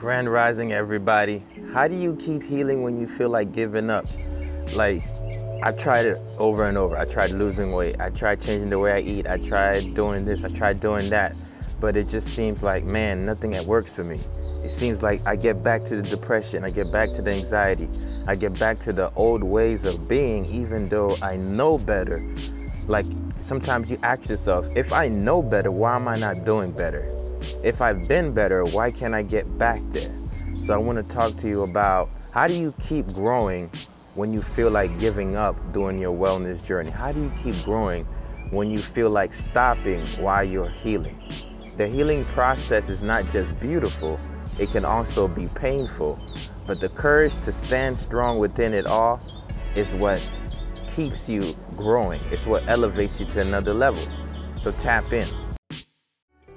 Grand Rising, everybody. How do you keep healing when you feel like giving up? Like, I've tried it over and over. I tried losing weight. I tried changing the way I eat. I tried doing this. I tried doing that. But it just seems like, man, nothing works for me. It seems like I get back to the depression. I get back to the anxiety. I get back to the old ways of being, even though I know better. Like, sometimes you ask yourself, if I know better, why am I not doing better? If I've been better, why can't I get back there? So I want to talk to you about, how do you keep growing when you feel like giving up during your wellness journey? How do you keep growing when you feel like stopping while you're healing? The healing process is not just beautiful, it can also be painful, but the courage to stand strong within it all is what keeps you growing. It's what elevates you to another level. So tap in.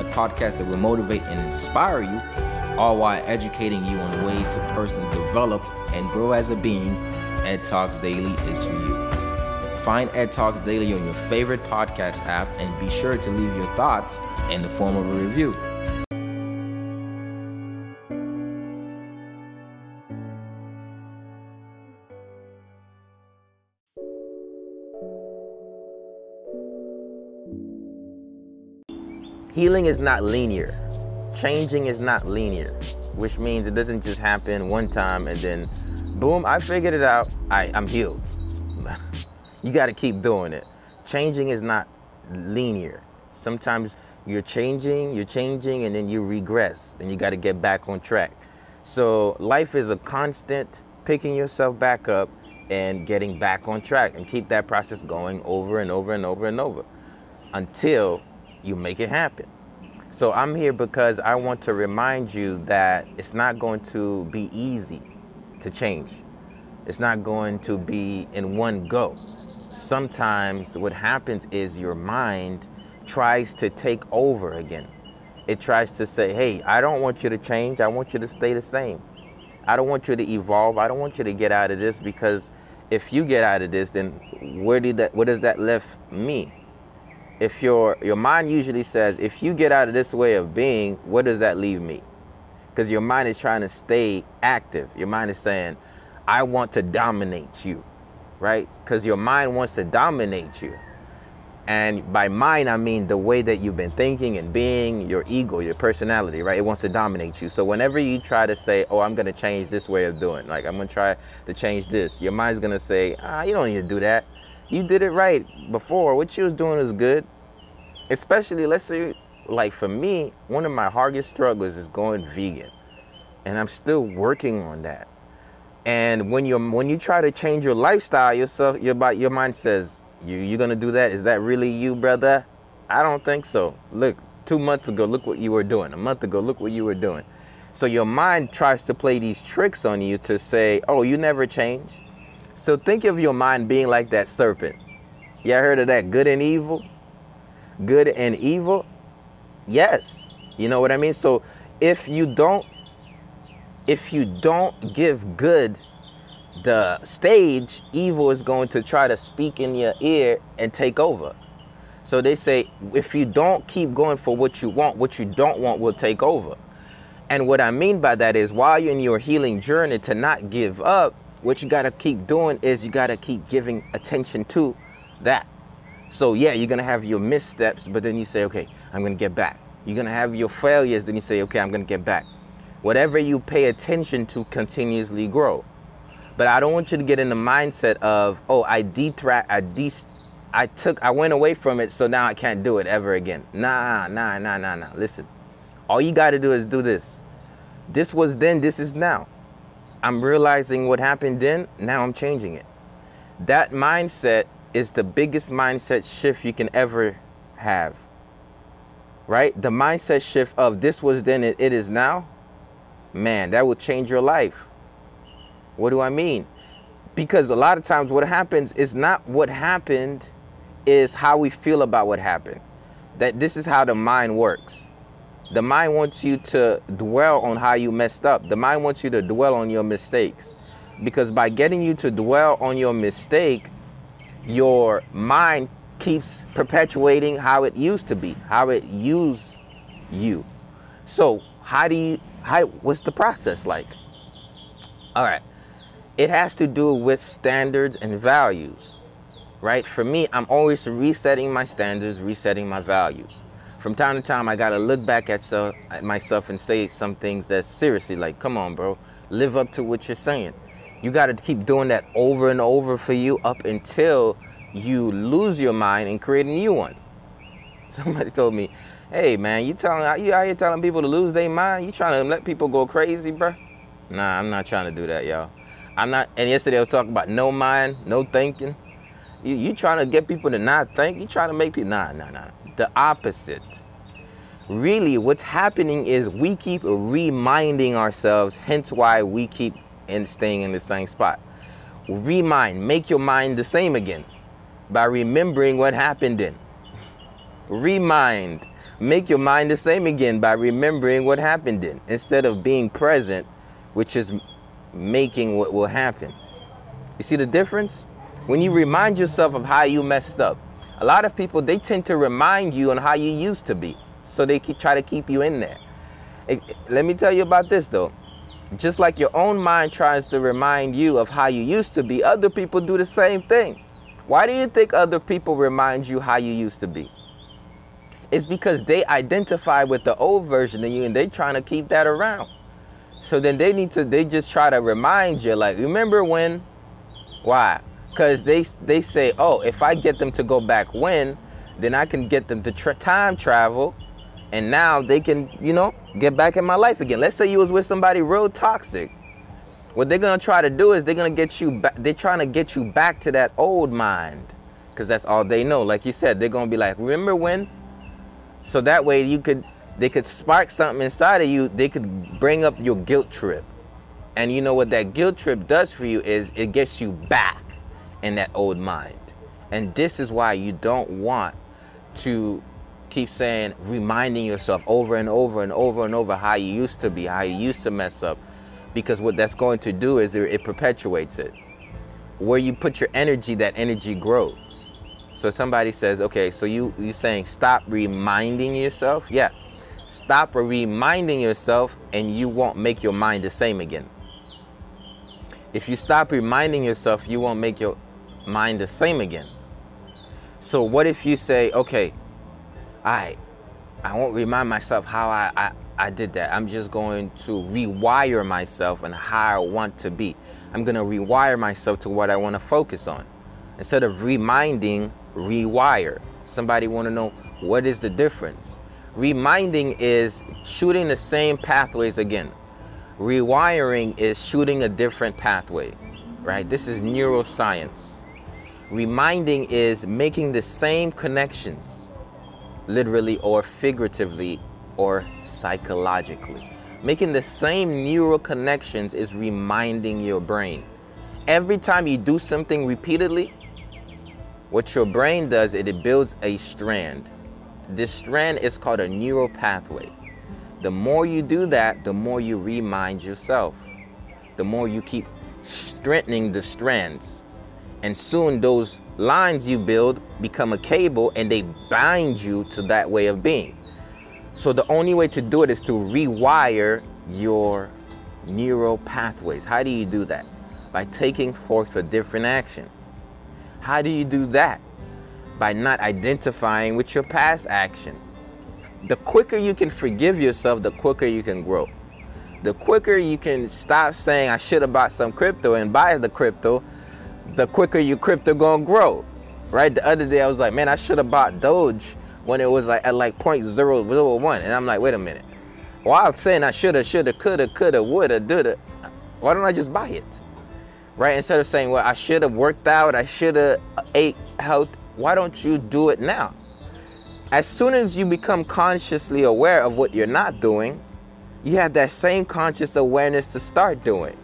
a podcast that will motivate and inspire you, all while educating you on ways to personally develop and grow as a being, Ed Talks Daily is for you. Find Ed Talks Daily on your favorite podcast app and be sure to leave your thoughts in the form of a review. Healing is not linear. Changing is not linear, which means it doesn't just happen one time and then, boom, I figured it out, I'm healed. You gotta keep doing it. Changing is not linear. Sometimes you're changing, and then you regress, and you gotta get back on track. So life is a constant picking yourself back up and getting back on track, and keep that process going over and over and over and over until you make it happen. So I'm here because I want to remind you that it's not going to be easy to change. It's not going to be in one go. Sometimes what happens is your mind tries to take over again. It tries to say, hey, I don't want you to change. I want you to stay the same. I don't want you to evolve. I don't want you to get out of this, because if you get out of this, then where does that left me? If your mind usually says, if you get out of this way of being, where does that leave me? Because your mind is trying to stay active. Your mind is saying, I want to dominate you, right? Because your mind wants to dominate you. And by mind, I mean the way that you've been thinking and being, your ego, your personality, right? It wants to dominate you. So whenever you try to say, oh, I'm going to change this way of doing, like I'm going to try to change this, your mind's going to say, you don't need to do that. You did it right before. What you was doing is good. Especially, let's say, like for me, one of my hardest struggles is going vegan. And I'm still working on that. And when you try to change your lifestyle, your mind says, you're going to do that? Is that really you, brother? I don't think so. Look, 2 months ago, look what you were doing. A month ago, look what you were doing. So your mind tries to play these tricks on you to say, oh, you never change. So think of your mind being like that serpent. Y'all heard of that, good and evil? Good and evil? Yes. You know what I mean? So if you don't give good the stage, evil is going to try to speak in your ear and take over. So they say, if you don't keep going for what you want, what you don't want will take over. And what I mean by that is, while you're in your healing journey, to not give up, what you gotta keep doing is you gotta keep giving attention to that. So yeah, you're gonna have your missteps, but then you say, okay, I'm gonna get back. You're gonna have your failures, then you say, okay, I'm gonna get back. Whatever you pay attention to continuously grow. But I don't want you to get in the mindset of, oh, I went away from it, so now I can't do it ever again. Nah. Listen, all you gotta do is do this. This was then, this is now. I'm realizing what happened then, now I'm changing it. That mindset is the biggest mindset shift you can ever have, right? The mindset shift of this was then, it is now, man, that will change your life. What do I mean? Because a lot of times what happens is not what happened, is how we feel about what happened. That this is how the mind works. The mind wants you to dwell on how you messed up. The mind wants you to dwell on your mistakes. Because by getting you to dwell on your mistake, your mind keeps perpetuating how it used to be, how it used you. So what's the process like? All right. It has to do with standards and values, right? For me, I'm always resetting my standards, resetting my values. From time to time, I got to look back at myself and say some things that's seriously like, come on, bro, live up to what you're saying. You got to keep doing that over and over for you up until you lose your mind and create a new one. Somebody told me, hey, man, you out here telling people to lose their mind? You trying to let people go crazy, bro? Nah, I'm not trying to do that, y'all. I'm not. And yesterday I was talking about no mind, no thinking. You trying to get people to not think? You trying to make people, nah. The opposite. Really, what's happening is we keep reminding ourselves, hence why we keep staying in the same spot. Remind, make your mind the same again by remembering what happened then. Remind, make your mind the same again by remembering what happened then, instead of being present, which is making what will happen. You see the difference? When you remind yourself of how you messed up, a lot of people, they tend to remind you on how you used to be, so they try to keep you in there. Let me tell you about this though. Just like your own mind tries to remind you of how you used to be, other people do the same thing. Why do you think other people remind you how you used to be? It's because they identify with the old version of you and they're trying to keep that around. So then they just try to remind you, like, remember when? Why? Because they say, oh, if I get them to go back when, then I can get them to time travel, and now they can, you know, get back in my life again. Let's say you was with somebody real toxic. What they're going to try to do is they're trying to get you back to that old mind, because that's all they know. Like you said, they're going to be like, remember when? So that way they could spark something inside of you. They could bring up your guilt trip. And you know what that guilt trip does for you is it gets you back in that old mind. And this is why you don't want to keep saying, reminding yourself over and over and over and over how you used to be, how you used to mess up. Because what that's going to do is it perpetuates it. Where you put your energy, that energy grows. So somebody says, okay, so you're saying stop reminding yourself? Yeah, stop reminding yourself and you won't make your mind the same again. If you stop reminding yourself, you won't make your mind the same again. So what if you say, okay, I won't remind myself how I did that. I'm just going to rewire myself and how I want to be. I'm going to rewire myself to what I want to focus on. Instead of reminding, rewire. Somebody want to know, what is the difference? Reminding is shooting the same pathways again. Rewiring is shooting a different pathway, right? This is neuroscience. Reminding is making the same connections, literally or figuratively or psychologically. Making the same neural connections is reminding your brain. Every time you do something repeatedly, what your brain does is it builds a strand. This strand is called a neural pathway. The more you do that, the more you remind yourself. The more you keep strengthening the strands. And soon those lines you build become a cable and they bind you to that way of being. So the only way to do it is to rewire your neural pathways. How do you do that? By taking forth a different action. How do you do that? By not identifying with your past action. The quicker you can forgive yourself, the quicker you can grow. The quicker you can stop saying, I should have bought some crypto and buy the crypto, the quicker your crypto gonna grow, right? The other day I was like, man, I should have bought Doge when it was like at like 0.001. And I'm like, wait a minute. While I'm saying I shoulda, coulda, woulda, dulda, why don't I just buy it? Right? Instead of saying, well, I should have worked out, I should have ate healthy. Why don't you do it now? As soon as you become consciously aware of what you're not doing, you have that same conscious awareness to start doing.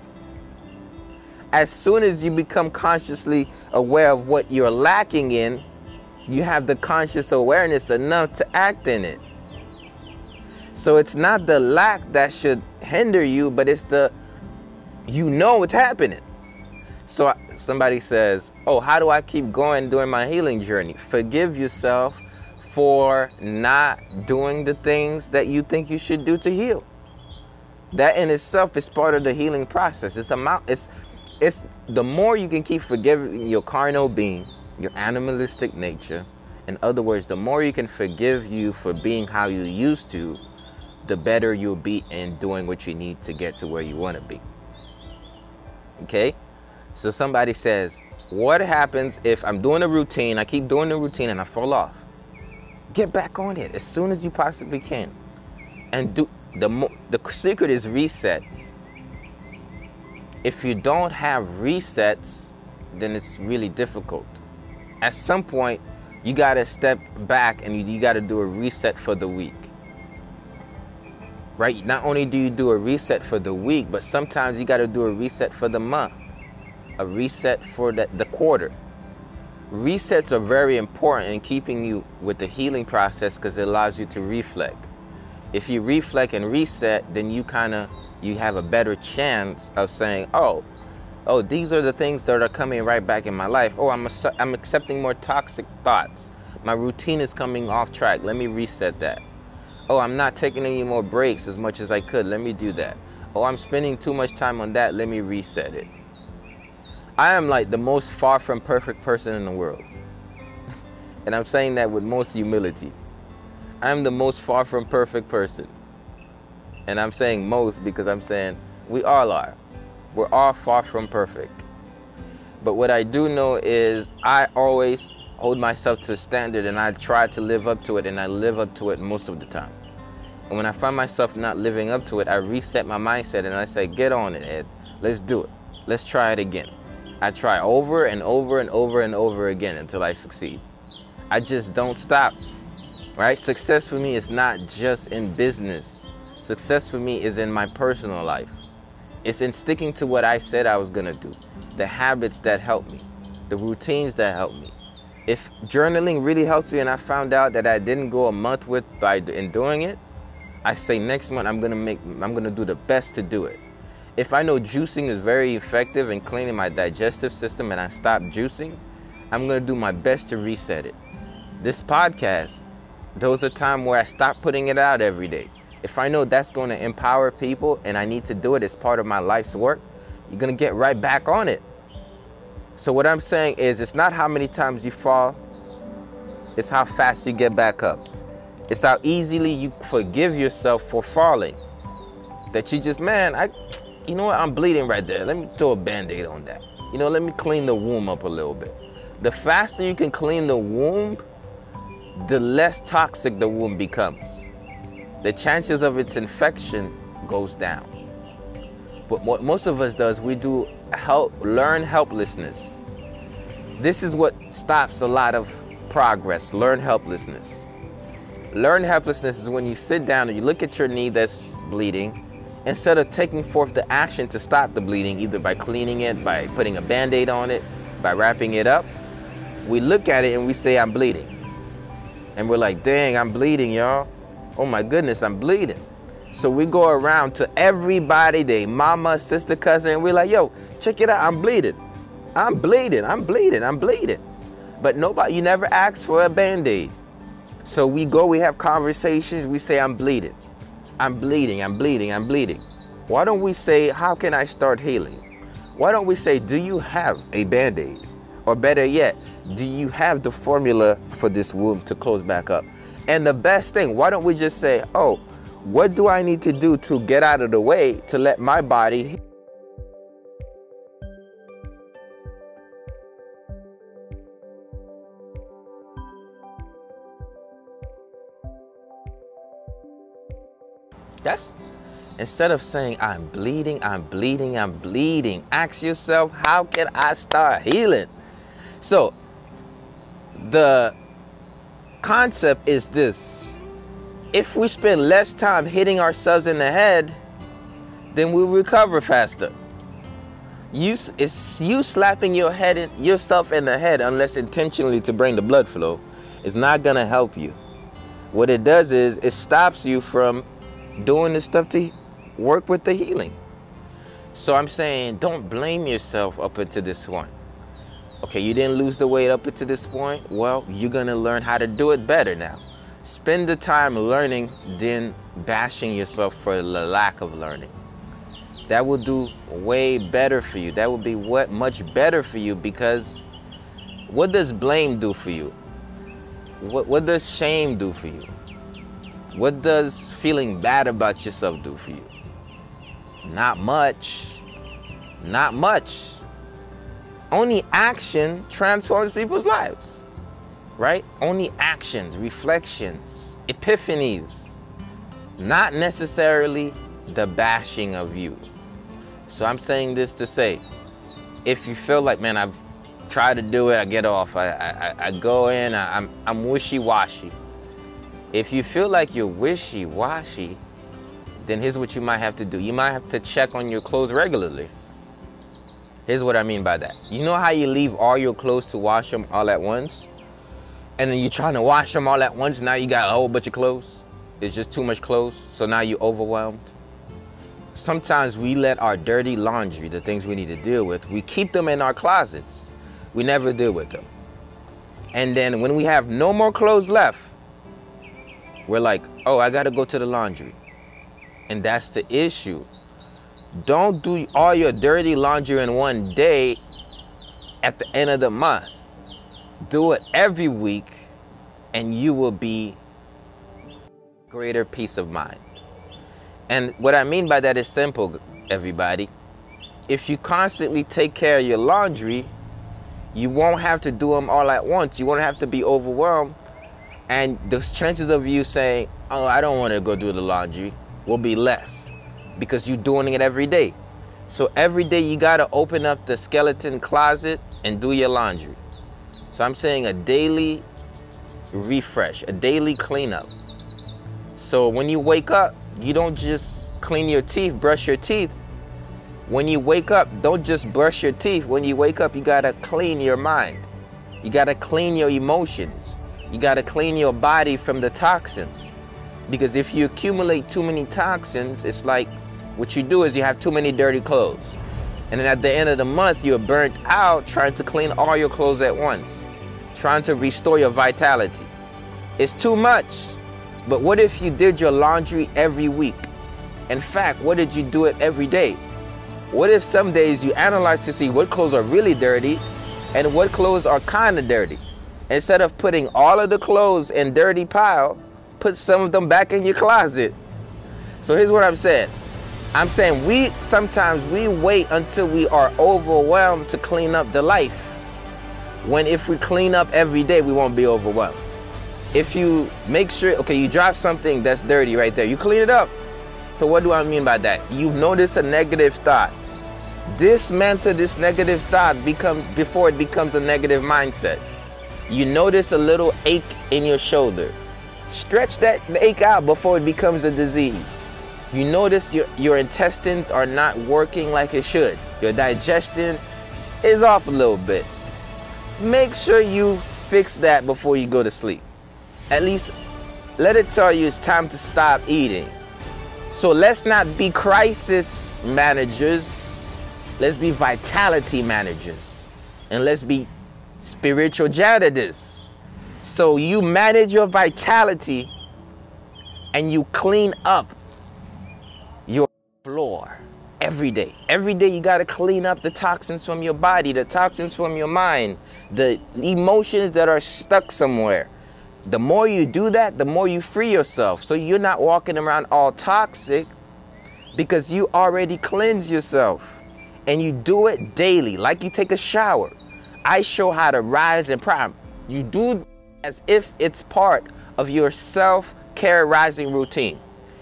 As soon as you become consciously aware of what you're lacking in, you have the conscious awareness enough to act in it. So it's not the lack that should hinder you, but it's the, you know what's happening. So somebody says, oh, how do I keep going during my healing journey? Forgive yourself for not doing the things that you think you should do to heal. That in itself is part of the healing process. It's the more you can keep forgiving your carnal being, your animalistic nature, in other words, the more you can forgive you for being how you used to, the better you'll be in doing what you need to get to where you want to be. Okay? So somebody says, what happens if I'm doing a routine, I keep doing the routine and I fall off? Get back on it as soon as you possibly can. And the secret is reset. If you don't have resets, then it's really difficult. At some point, you got to step back and you got to do a reset for the week. Right? Not only do you do a reset for the week, but sometimes you got to do a reset for the month, a reset for the quarter. Resets are very important in keeping you with the healing process because it allows you to reflect. If you reflect and reset, then you have a better chance of saying, oh, these are the things that are coming right back in my life. Oh, I'm accepting more toxic thoughts. My routine is coming off track. Let me reset that. Oh, I'm not taking any more breaks as much as I could. Let me do that. Oh, I'm spending too much time on that. Let me reset it. I am like the most far from perfect person in the world. And I'm saying that with most humility. I'm the most far from perfect person. And I'm saying most because I'm saying we all are. We're all far from perfect. But what I do know is I always hold myself to a standard and I try to live up to it, and I live up to it most of the time. And when I find myself not living up to it, I reset my mindset and I say, get on it, Ed. Let's do it. Let's try it again. I try over and over and over and over again until I succeed. I just don't stop, right? Success for me is not just in business. Success for me is in my personal life. It's in sticking to what I said I was gonna do, the habits that help me, the routines that help me. If journaling really helps me and I found out that I didn't go a month in doing it, I say next month I'm gonna do the best to do it. If I know juicing is very effective in cleaning my digestive system and I stop juicing, I'm going to do my best to reset it. This podcast, those are times where I stop putting it out every day. If I know that's going to empower people and I need to do it as part of my life's work, you're going to get right back on it. So what I'm saying is it's not how many times you fall, it's how fast you get back up. It's how easily you forgive yourself for falling. That you just, you know what, I'm bleeding right there. Let me throw a Band-Aid on that. You know, let me clean the wound up a little bit. The faster you can clean the wound, the less toxic the wound becomes. The chances of its infection goes down. But what most of us does, we do learn helplessness. This is what stops a lot of progress, learn helplessness. Learn helplessness is when you sit down and you look at your knee that's bleeding, instead of taking forth the action to stop the bleeding, either by cleaning it, by putting a Band-Aid on it, by wrapping it up, we look at it and we say, I'm bleeding. And we're like, dang, I'm bleeding, y'all. Oh my goodness, I'm bleeding. So we go around to everybody, their mama, sister, cousin, and we're like, yo, check it out, I'm bleeding. I'm bleeding, I'm bleeding, I'm bleeding. But you never asked for a Band-Aid. So we have conversations, we say, I'm bleeding. I'm bleeding, I'm bleeding, I'm bleeding. Why don't we say, how can I start healing? Why don't we say, do you have a Band-Aid? Or better yet, do you have the formula for this wound to close back up? And the best thing, why don't we just say, oh, what do I need to do to get out of the way to let my body heal? Yes. Instead of saying, I'm bleeding, I'm bleeding, I'm bleeding, ask yourself, how can I start healing? So the concept is this. if we spend less time hitting ourselves in the head, then we'll recover faster. It's you slapping yourself in the head, unless intentionally to bring the blood flow, is not going to help you. What it does is it stops you from doing the stuff to work with the healing. So I'm saying, don't blame yourself up until this point. Okay, you didn't lose the weight up until this point. Well, you're going to learn how to do it better now. Spend the time learning than bashing yourself for the lack of learning. That will do way better for you. That will be much better for you, because what does blame do for you? What does shame do for you? What does feeling bad about yourself do for you? Not much. Not much. Only action transforms people's lives, right? Only actions, reflections, epiphanies, not necessarily the bashing of you. So I'm saying this to say, if you feel like, man, I've tried to do it, I get off, I go in, I'm wishy-washy. If you feel like you're wishy-washy, then here's what you might have to do. You might have to check on your clothes regularly. Here's what I mean by that. You know how you leave all your clothes to wash them all at once? And then you're trying to wash them all at once, now you got a whole bunch of clothes. It's just too much clothes, so now you're overwhelmed. Sometimes we let our dirty laundry, the things we need to deal with, we keep them in our closets. We never deal with them. And then when we have no more clothes left, we're like, oh, I gotta go to the laundry. And that's the issue. Don't do all your dirty laundry in one day at the end of the month. Do it every week, and you will be greater peace of mind. And what I mean by that is simple, everybody. If you constantly take care of your laundry, you won't have to do them all at once. You won't have to be overwhelmed. And the chances of you saying, oh, I don't want to go do the laundry, will be less, because you're doing it every day. So every day you got to open up the skeleton closet and do your laundry. So I'm saying a daily refresh, a daily cleanup. So when you wake up, you don't just clean your teeth, brush your teeth. When you wake up, don't just brush your teeth. When you wake up, you gotta clean your mind. You gotta clean your emotions. You gotta clean your body from the toxins. Because if you accumulate too many toxins, it's like what you do is you have too many dirty clothes. And then at the end of the month, you're burnt out trying to clean all your clothes at once, trying to restore your vitality. It's too much. But what if you did your laundry every week? In fact, what did you do it every day? What if some days you analyze to see what clothes are really dirty and what clothes are kind of dirty? Instead of putting all of the clothes in dirty pile, put some of them back in your closet. So here's what I'm saying. I'm saying sometimes we wait until we are overwhelmed to clean up the life. When if we clean up every day, we won't be overwhelmed. If you make sure, okay, you drop something that's dirty right there, you clean it up. So what do I mean by that? You notice a negative thought. Dismantle this negative thought before it becomes a negative mindset. You notice a little ache in your shoulder. Stretch that ache out before it becomes a disease. You notice your intestines are not working like it should. Your digestion is off a little bit. Make sure you fix that before you go to sleep. At least let it tell you it's time to stop eating. So let's not be crisis managers. Let's be vitality managers. And let's be spiritual janitors. So you manage your vitality and you clean up your floor every day. Every day you got to clean up the toxins from your body, the toxins from your mind, the emotions that are stuck somewhere. The more you do that, the more you free yourself. So you're not walking around all toxic, because you already cleanse yourself. And you do it daily, like you take a shower. I show how to rise and prime. You do as if it's part of your self-care rising routine.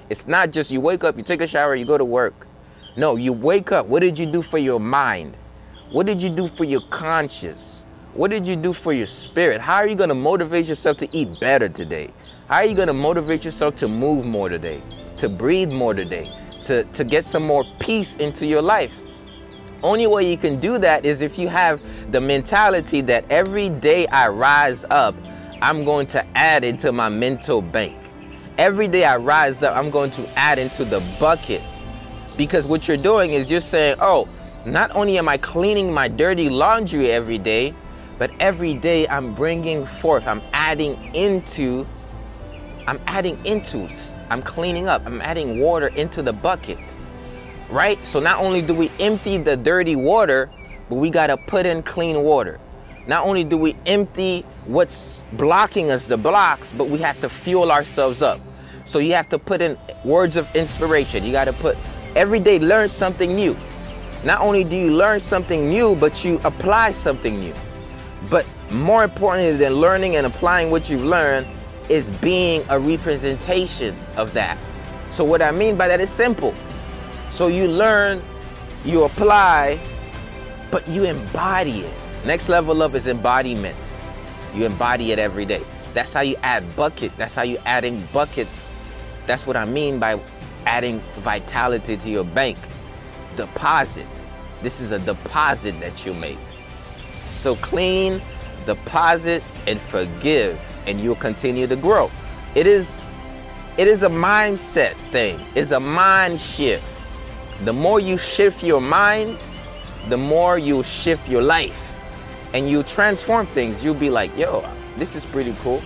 It's not just you wake up, you take a shower, you go to work. No, you wake up. What did you do for your mind? What did you do for your conscience? What did you do for your spirit? How are you going to motivate yourself to eat better today? How are you going to motivate yourself to move more today, to breathe more today, to get some more peace into your life? Only way you can do that is if you have the mentality that every day I rise up, I'm going to add into my mental bank. Every day I rise up, I'm going to add into the bucket. Because what you're doing is you're saying, oh, not only am I cleaning my dirty laundry every day, but every day I'm bringing forth, I'm cleaning up, I'm adding water into the bucket, right? So not only do we empty the dirty water, but we got to put in clean water. Not only do we empty what's blocking us, the blocks, but we have to fuel ourselves up. So you have to put in words of inspiration. You got to put, every day learn something new. Not only do you learn something new, but you apply something new. But more importantly than learning and applying what you've learned is being a representation of that. So what I mean by that is simple. So you learn, you apply, but you embody it. Next level up is embodiment. You embody it every day. That's how you add bucket. That's how you add in buckets. That's what I mean by adding vitality to your bank. Deposit. This is a deposit that you make. So clean, deposit, and forgive, and you'll continue to grow. It is a mindset thing. It's a mind shift. The more you shift your mind, the more you'll shift your life. And you'll transform things. You'll be like, yo, this is pretty cool.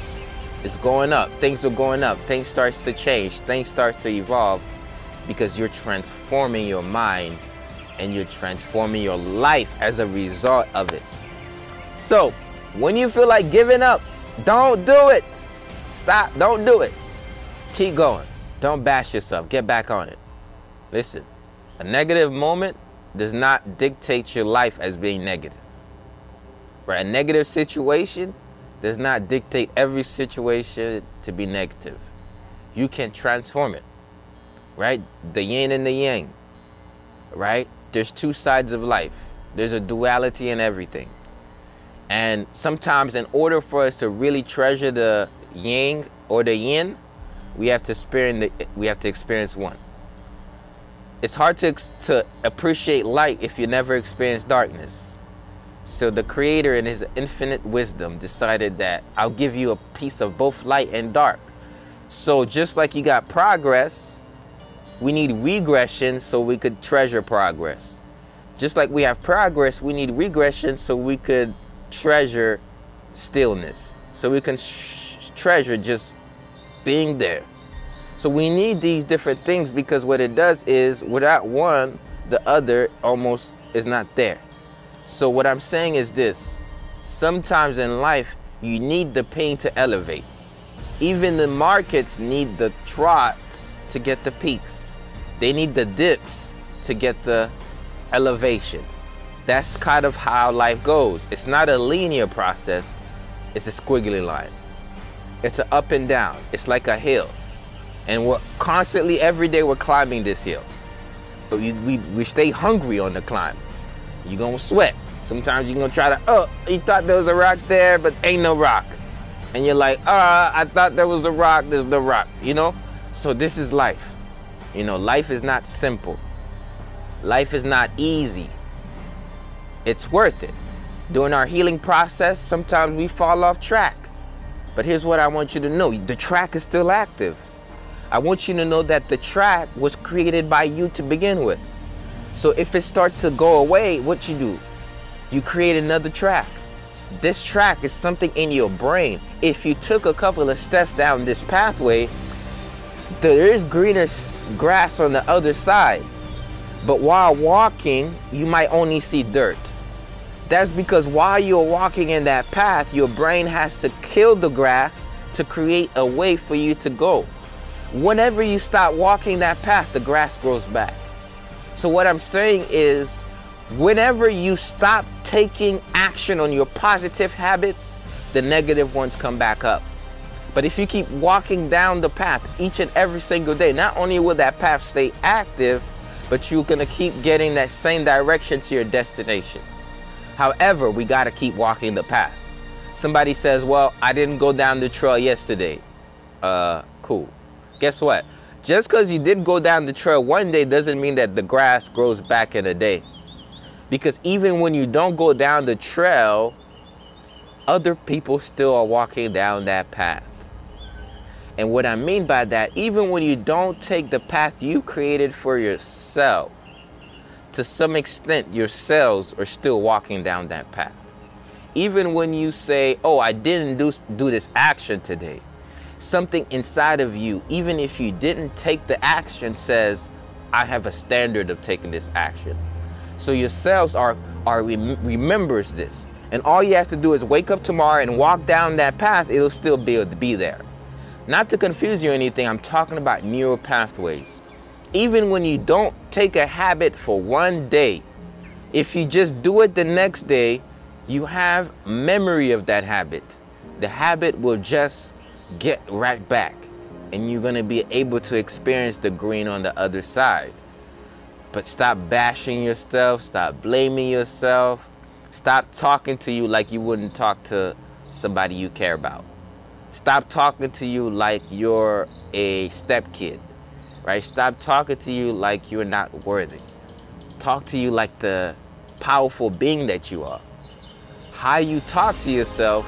It's going up. Things are going up. Things starts to change. Things starts to evolve because you're transforming your mind and you're transforming your life as a result of it. So when you feel like giving up, don't do it. Stop. Don't do it. Keep going. Don't bash yourself. Get back on it. Listen, a negative moment does not dictate your life as being negative. Right? A negative situation does not dictate every situation to be negative. You can transform it. Right? The yin and the yang. Right? There's two sides of life. There's a duality in everything. And sometimes in order for us to really treasure the yang or the yin, we have to experience one. It's hard to appreciate light if you never experience darkness. So the Creator in His infinite wisdom decided that I'll give you a piece of both light and dark. So just like you got progress, we need regression so we could treasure progress. Just like we have progress, we need regression so we could treasure stillness, so we can treasure just being there. So we need these different things because what it does is without one, the other almost is not there. So what I'm saying is this, sometimes in life, you need the pain to elevate. Even the markets need the troughs to get the peaks. They need the dips to get the elevation. That's kind of how life goes. It's not a linear process. It's a squiggly line. It's an up and down. It's like a hill. And we're constantly, every day, we're climbing this hill. But we stay hungry on the climb. You're going to sweat. Sometimes you're going to try to, oh, you thought there was a rock there, but ain't no rock. And you're like, I thought there was a rock. There's no rock, you know? So this is life. You know, life is not simple. Life is not easy. It's worth it. During our healing process, sometimes we fall off track. But here's what I want you to know. The track is still active. I want you to know that the track was created by you to begin with. So if it starts to go away, what you do? You create another track. This track is something in your brain. If you took a couple of steps down this pathway, there is greener grass on the other side. But while walking, you might only see dirt. That's because while you're walking in that path, your brain has to kill the grass to create a way for you to go. Whenever you stop walking that path, the grass grows back. So what I'm saying is, whenever you stop taking action on your positive habits, the negative ones come back up. But if you keep walking down the path each and every single day, not only will that path stay active, but you're gonna keep getting that same direction to your destination. However, we gotta keep walking the path. Somebody says, well, I didn't go down the trail yesterday. cool. Guess what? Just because you did go down the trail one day doesn't mean that the grass grows back in a day. Because even when you don't go down the trail, other people still are walking down that path. And what I mean by that, even when you don't take the path you created for yourself, to some extent, your cells are still walking down that path. Even when you say, oh, I didn't do this action today, something inside of you, even if you didn't take the action, says, I have a standard of taking this action. So your cells remembers this. And all you have to do is wake up tomorrow and walk down that path, it'll still be there. Not to confuse you or anything, I'm talking about neural pathways. Even when you don't take a habit for one day, if you just do it the next day, you have memory of that habit. The habit will just get right back, and you're going to be able to experience the green on the other side. But stop bashing yourself, stop blaming yourself, stop talking to you like you wouldn't talk to somebody you care about. Stop talking to you like you're a stepkid, right? Stop talking to you like you're not worthy. Talk to you like the powerful being that you are. How you talk to yourself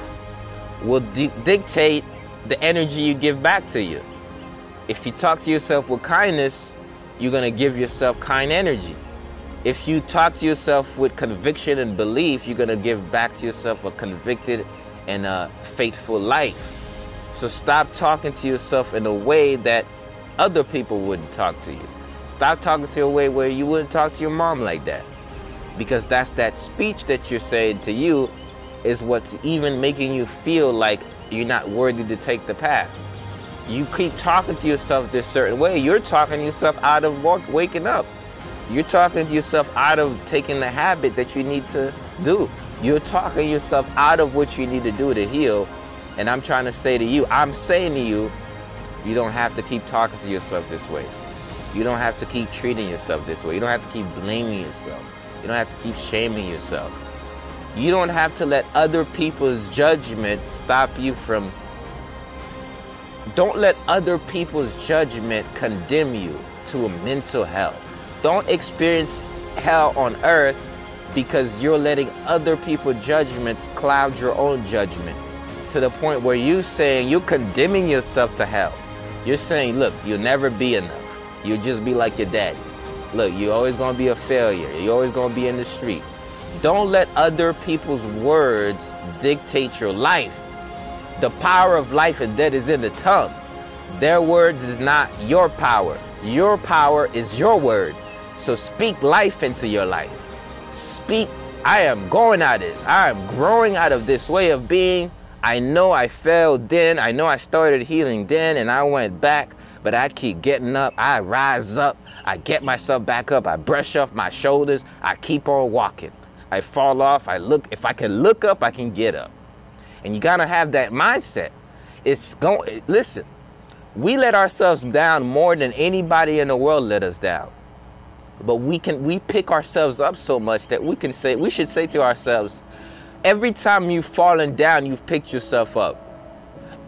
will dictate the energy you give back to you. If you talk to yourself with kindness, you're going to give yourself kind energy. If you talk to yourself with conviction and belief, you're going to give back to yourself a convicted and a faithful life. So stop talking to yourself in a way that other people wouldn't talk to you. Stop talking to you in a way where you wouldn't talk to your mom like that. Because that's that speech that you're saying to you is what's even making you feel like you're not worthy to take the path. You keep talking to yourself this certain way, you're talking to yourself out of waking up. You're talking to yourself out of taking the habit that you need to do. You're talking yourself out of what you need to do to heal. And I'm trying to say to you, I'm saying to you, you don't have to keep talking to yourself this way. You don't have to keep treating yourself this way. You don't have to keep blaming yourself. You don't have to keep shaming yourself. You don't have to let other people's judgment stop you from... Don't let other people's judgment condemn you to a mental hell. Don't experience hell on earth because you're letting other people's judgments cloud your own judgment to the point where you're saying you're condemning yourself to hell. You're saying, look, you'll never be enough. You'll just be like your daddy. Look, you're always going to be a failure. You're always going to be in the streets. Don't let other people's words dictate your life. The power of life and death is in the tongue. Their words is not your power. Your power is your word. So speak life into your life. Speak, I am going out of this. I am growing out of this way of being. I know I failed then. I know I started healing then and I went back, but I keep getting up. I rise up. I get myself back up. I brush off my shoulders. I keep on walking. I fall off. I look. If I can look up, I can get up. And you gotta have that mindset. Listen, we let ourselves down more than anybody in the world let us down. But we pick ourselves up so much that we should say to ourselves, every time you've fallen down, you've picked yourself up.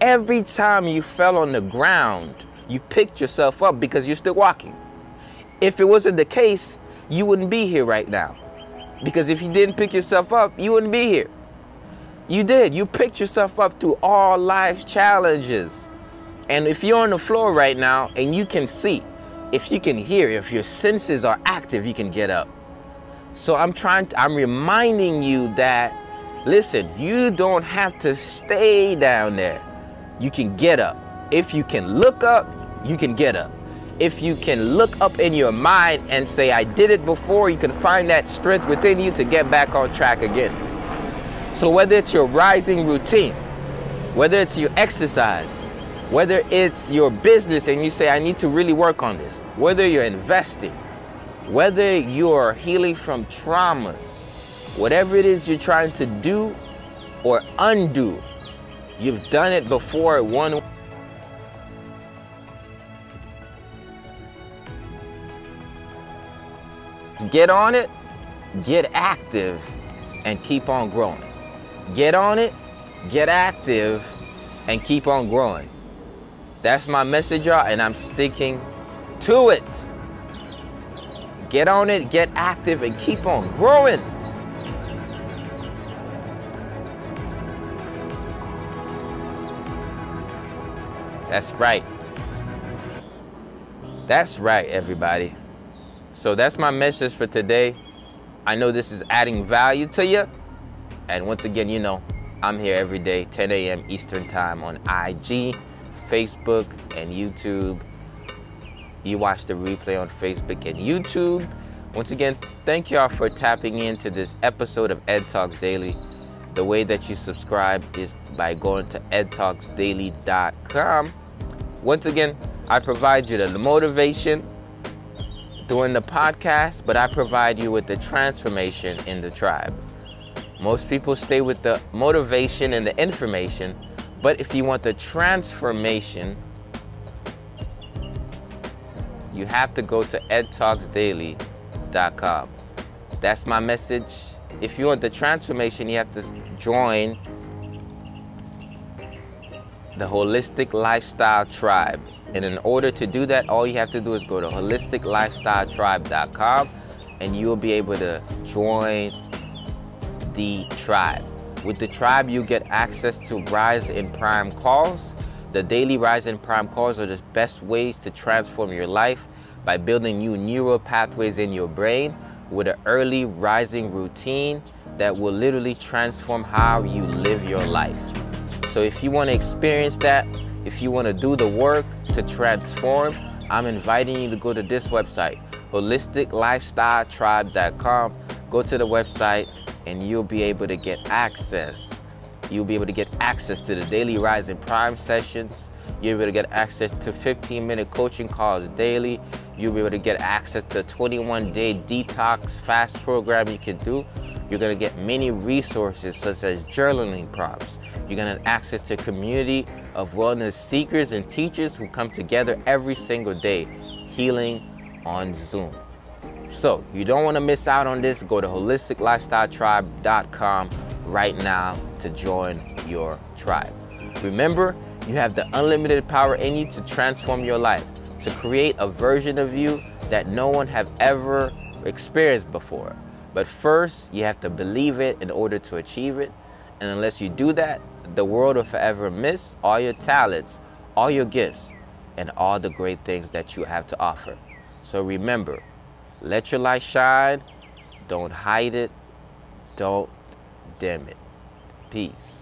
Every time you fell on the ground, you picked yourself up because you're still walking. If it wasn't the case, you wouldn't be here right now. Because if you didn't pick yourself up, you wouldn't be here. You did. You picked yourself up through all life's challenges. And if you're on the floor right now and you can see, if you can hear, if your senses are active, you can get up. So I'm reminding you that, listen, you don't have to stay down there. You can get up. If you can look up, you can get up. If you can look up in your mind and say, I did it before, you can find that strength within you to get back on track again. So whether it's your rising routine, whether it's your exercise, whether it's your business and you say, I need to really work on this, whether you're investing, whether you're healing from traumas, whatever it is you're trying to do or undo, you've done it before one. Get on it, get active, and keep on growing. Get on it, get active, and keep on growing. That's my message, y'all, and I'm sticking to it. Get on it, get active, and keep on growing. That's right. That's right, everybody. So that's my message for today. I know this is adding value to you. And once again, you know, I'm here every day, 10 a.m. Eastern Time on IG, Facebook, and YouTube. You watch the replay on Facebook and YouTube. Once again, thank y'all for tapping into this episode of Ed Talks Daily. The way that you subscribe is by going to edtalksdaily.com. Once again, I provide you the motivation during the podcast, but I provide you with the transformation in the tribe. Most people stay with the motivation and the information, but if you want the transformation, you have to go to edtalksdaily.com. That's my message. If you want the transformation, you have to join the Holistic Lifestyle Tribe. And in order to do that, all you have to do is go to holisticlifestyletribe.com and you'll be able to join the tribe. With the tribe, you get access to Rise in Prime calls. The daily Rise in Prime calls are the best ways to transform your life by building new neural pathways in your brain with an early rising routine that will literally transform how you live your life. So if you want to experience that, if you want to do the work to transform, I'm inviting you to go to this website, holisticlifestyletribe.com. Go to the website and you'll be able to get access. You'll be able to get access to the daily Rise in Prime sessions. You'll be able to get access to 15-minute coaching calls daily. You'll be able to get access to a 21-day detox fast program you can do. You're going to get many resources such as journaling prompts. You're going to have access to a community of wellness seekers and teachers who come together every single day, healing on Zoom. So you don't want to miss out on this. Go to holisticlifestyletribe.com right now to join your tribe. Remember, you have the unlimited power in you to transform your life, to create a version of you that no one have ever experienced before. But first, you have to believe it in order to achieve it. And unless you do that, the world will forever miss all your talents, all your gifts, and all the great things that you have to offer. So remember, let your light shine. Don't hide it. Don't dim it. Peace.